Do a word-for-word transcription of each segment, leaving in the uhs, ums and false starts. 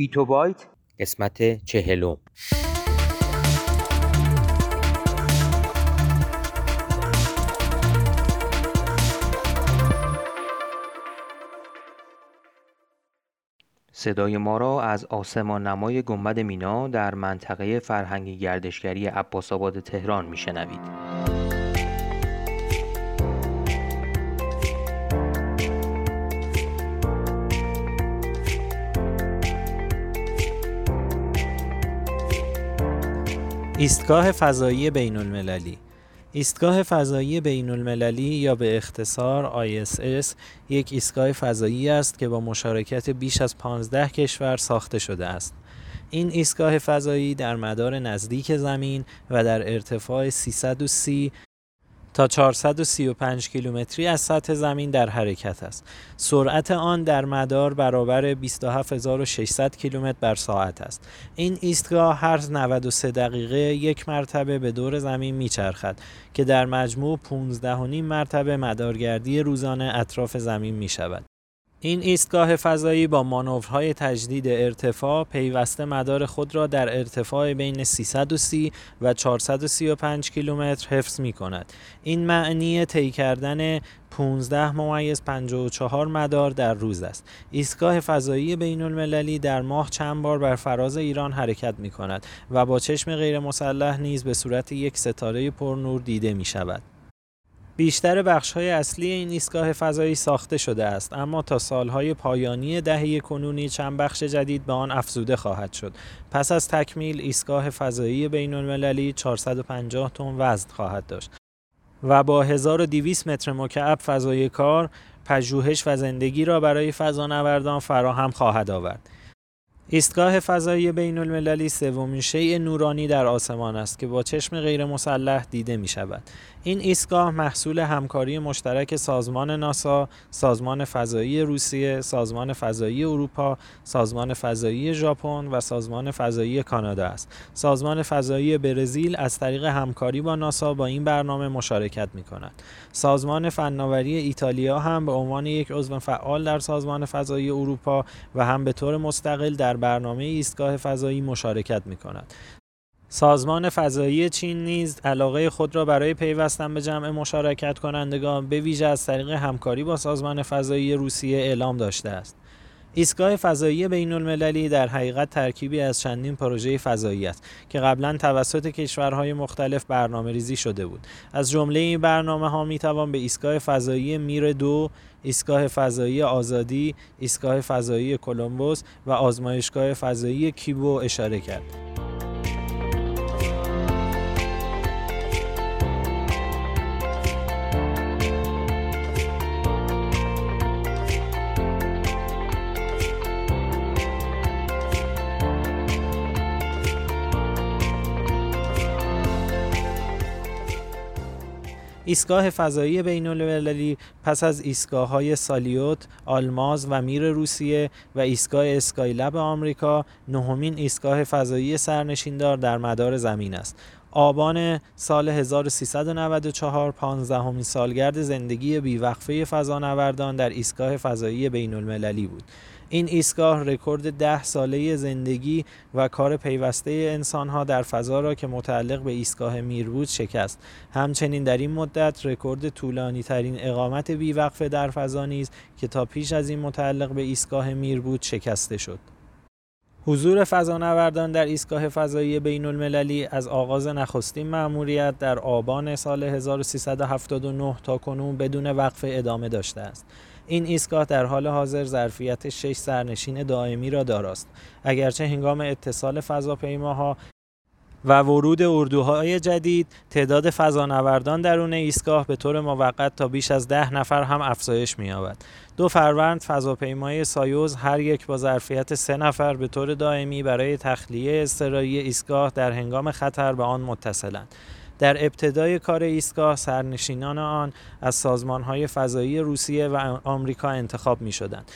بیت و بایت قسمت چهلم. صدای ما را از آسمان نمای گنبد مینا در منطقه فرهنگی گردشگری عباس‌آباد تهران میشنوید. ایستگاه فضایی بین المللی. ایستگاه فضایی بین المللی یا به اختصار آی اس اس یک ایستگاه فضایی است که با مشارکت بیش از پانزده کشور ساخته شده است. این ایستگاه فضایی در مدار نزدیک زمین و در ارتفاع سیصد و سی تا چهارصد و سی و پنج کیلومتری از سطح زمین در حرکت است. سرعت آن در مدار برابر بیست و هفت هزار و ششصد کیلومتر بر ساعت است. این ایستگاه هر نود و سه دقیقه یک مرتبه به دور زمین میچرخد که در مجموع پانزده و نیم مرتبه مدارگردی روزانه اطراف زمین میشود. این ایستگاه فضایی با مانورهای تجدید ارتفاع پیوسته مدار خود را در ارتفاع بین سیصد و سی و چهارصد و سی و پنج کیلومتر حفظ می کند. این معنی طی کردن پانزده ممیز پنجاه و چهار مدار در روز است. ایستگاه فضایی بین المللی در ماه چند بار بر فراز ایران حرکت می کند و با چشم غیر مسلح نیز به صورت یک ستاره پرنور دیده می شود. بیشتر بخش‌های اصلی این ایستگاه فضایی ساخته شده است، اما تا سال‌های پایانی دهه کنونی چند بخش جدید به آن افزوده خواهد شد. پس از تکمیل ایستگاه فضایی بین‌المللی چهارصد و پنجاه تن وزن خواهد داشت و با هزار و دویست متر مکعب فضای کار، پژوهش و زندگی را برای فضانوردان فراهم خواهد آورد. ایستگاه فضایی بین المللی سومین شیء نورانی در آسمان است که با چشم غیر مسلح دیده می شود. این ایستگاه محصول همکاری مشترک سازمان ناسا، سازمان فضایی روسیه، سازمان فضایی اروپا، سازمان فضایی ژاپن و سازمان فضایی کانادا است. سازمان فضایی برزیل از طریق همکاری با ناسا با این برنامه مشارکت می کند. سازمان فناوری ایتالیا هم به عنوان یک عضو فعال در سازمان فضایی اروپا و هم به طور مستقل در برنامه ایستگاه فضایی مشارکت می‌کند. سازمان فضایی چین نیز علاقه خود را برای پیوستن به جمع مشارکت کنندگان به ویژه از طریق همکاری با سازمان فضایی روسیه اعلام داشته است. ایستگاه فضایی بین‌المللی در حقیقت ترکیبی از چندین پروژه فضایی است که قبلا توسط کشورهای مختلف برنامه‌ریزی شده بود. از جمله این برنامه‌ها می‌توان به ایستگاه فضایی میر دو، ایستگاه فضایی آزادی، ایستگاه فضایی کلمبوس و آزمایشگاه فضایی کیبو اشاره کرد. ایستگاه فضایی بین‌المللی پس از ایستگاه‌های سالیوت، آلماز و میر روسیه و ایستگاه اسکایلب آمریکا، نهمین ایستگاه فضایی سرنشیندار در مدار زمین است. آبان سال هزار و سیصد و نود و چهار، پانزدهمین سالگرد زندگی بیوقفه فضانوردان در ایستگاه فضایی بین‌المللی بود. این ایستگاه رکورد ده ساله زندگی و کار پیوسته انسانها در فضا را که متعلق به ایستگاه میر بود شکست. همچنین در این مدت رکورد طولانی ترین اقامت بیوقفه در فضا نیز که تا پیش از این متعلق به ایستگاه میر بود شکسته شد. حضور فضانوردان در ایستگاه فضایی بین‌المللی از آغاز نخستین مأموریت در آبان سال هزار و سیصد و هفتاد و نه تا کنون بدون وقفه ادامه داشته است. این ایستگاه در حال حاضر ظرفیت شش سرنشین دائمی را داراست، اگرچه هنگام اتصال فضاپیماها و ورود اردوهای جدید تعداد فضانوردان درون ایستگاه به طور موقت تا بیش از ده نفر هم افزایش می‌یابد. دو فروند فضاپیمای سایوز هر یک با ظرفیت سه نفر به طور دائمی برای تخلیه اضطراری ایستگاه در هنگام خطر به آن متصلند. در ابتدای کار ایستگاه سرنشینان آن از سازمان‌های فضایی روسیه و آمریکا انتخاب می‌شدند.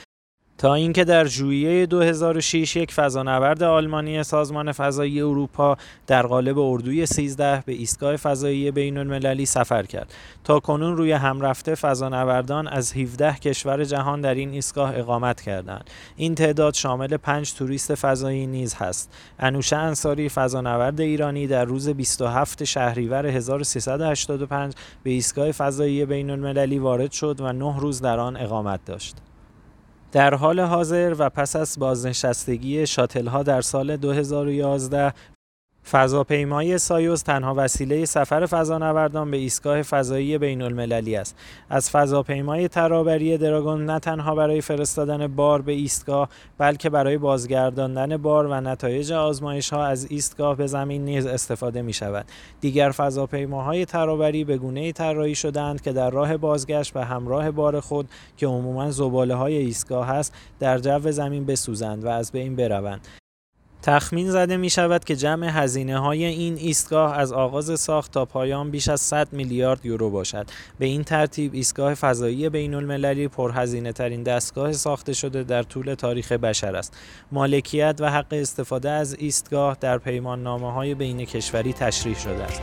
تا اینکه در ژوئیه دو هزار و شش یک فضانورد آلمانی سازمان فضایی اروپا در قالب اردوی سیزده به ایستگاه فضایی بین‌المللی سفر کرد. تا کنون روی هم رفته فضانوردان از هفده کشور جهان در این ایستگاه اقامت کردند. این تعداد شامل پنج توریست فضایی نیز هست. انوشه انصاری فضانورد ایرانی در روز بیست و هفتم شهریور هزار و سیصد و هشتاد و پنج به ایستگاه فضایی بین‌المللی وارد شد و نه روز در آن اقامت داشت. در حال حاضر و پس از بازنشستگی شاتل‌ها در سال دو هزار و یازده، فضاپیمای سایوز تنها وسیله سفر فضانوردان به ایستگاه فضایی بین‌المللی است. از فضاپیمای ترابری دراگون نه تنها برای فرستادن بار به ایستگاه، بلکه برای بازگرداندن بار و نتایج آزمایش‌ها از ایستگاه به زمین نیز استفاده می‌شود. دیگر فضاپیماهای ترابری به گونه‌ای طراحی شده‌اند که در راه بازگشت به همراه بار خود که عموماً زباله‌های ایستگاه است، در جو زمین بسوزند و از بین بروند. تخمین زده می شود که جمع هزینه های این ایستگاه از آغاز ساخت تا پایان بیش از صد میلیارد یورو باشد. به این ترتیب ایستگاه فضایی بین المللی پرهزینه ترین دستگاه ساخته شده در طول تاریخ بشر است. مالکیت و حق استفاده از ایستگاه در پیمان نامه های بین کشوری تشریح شده است.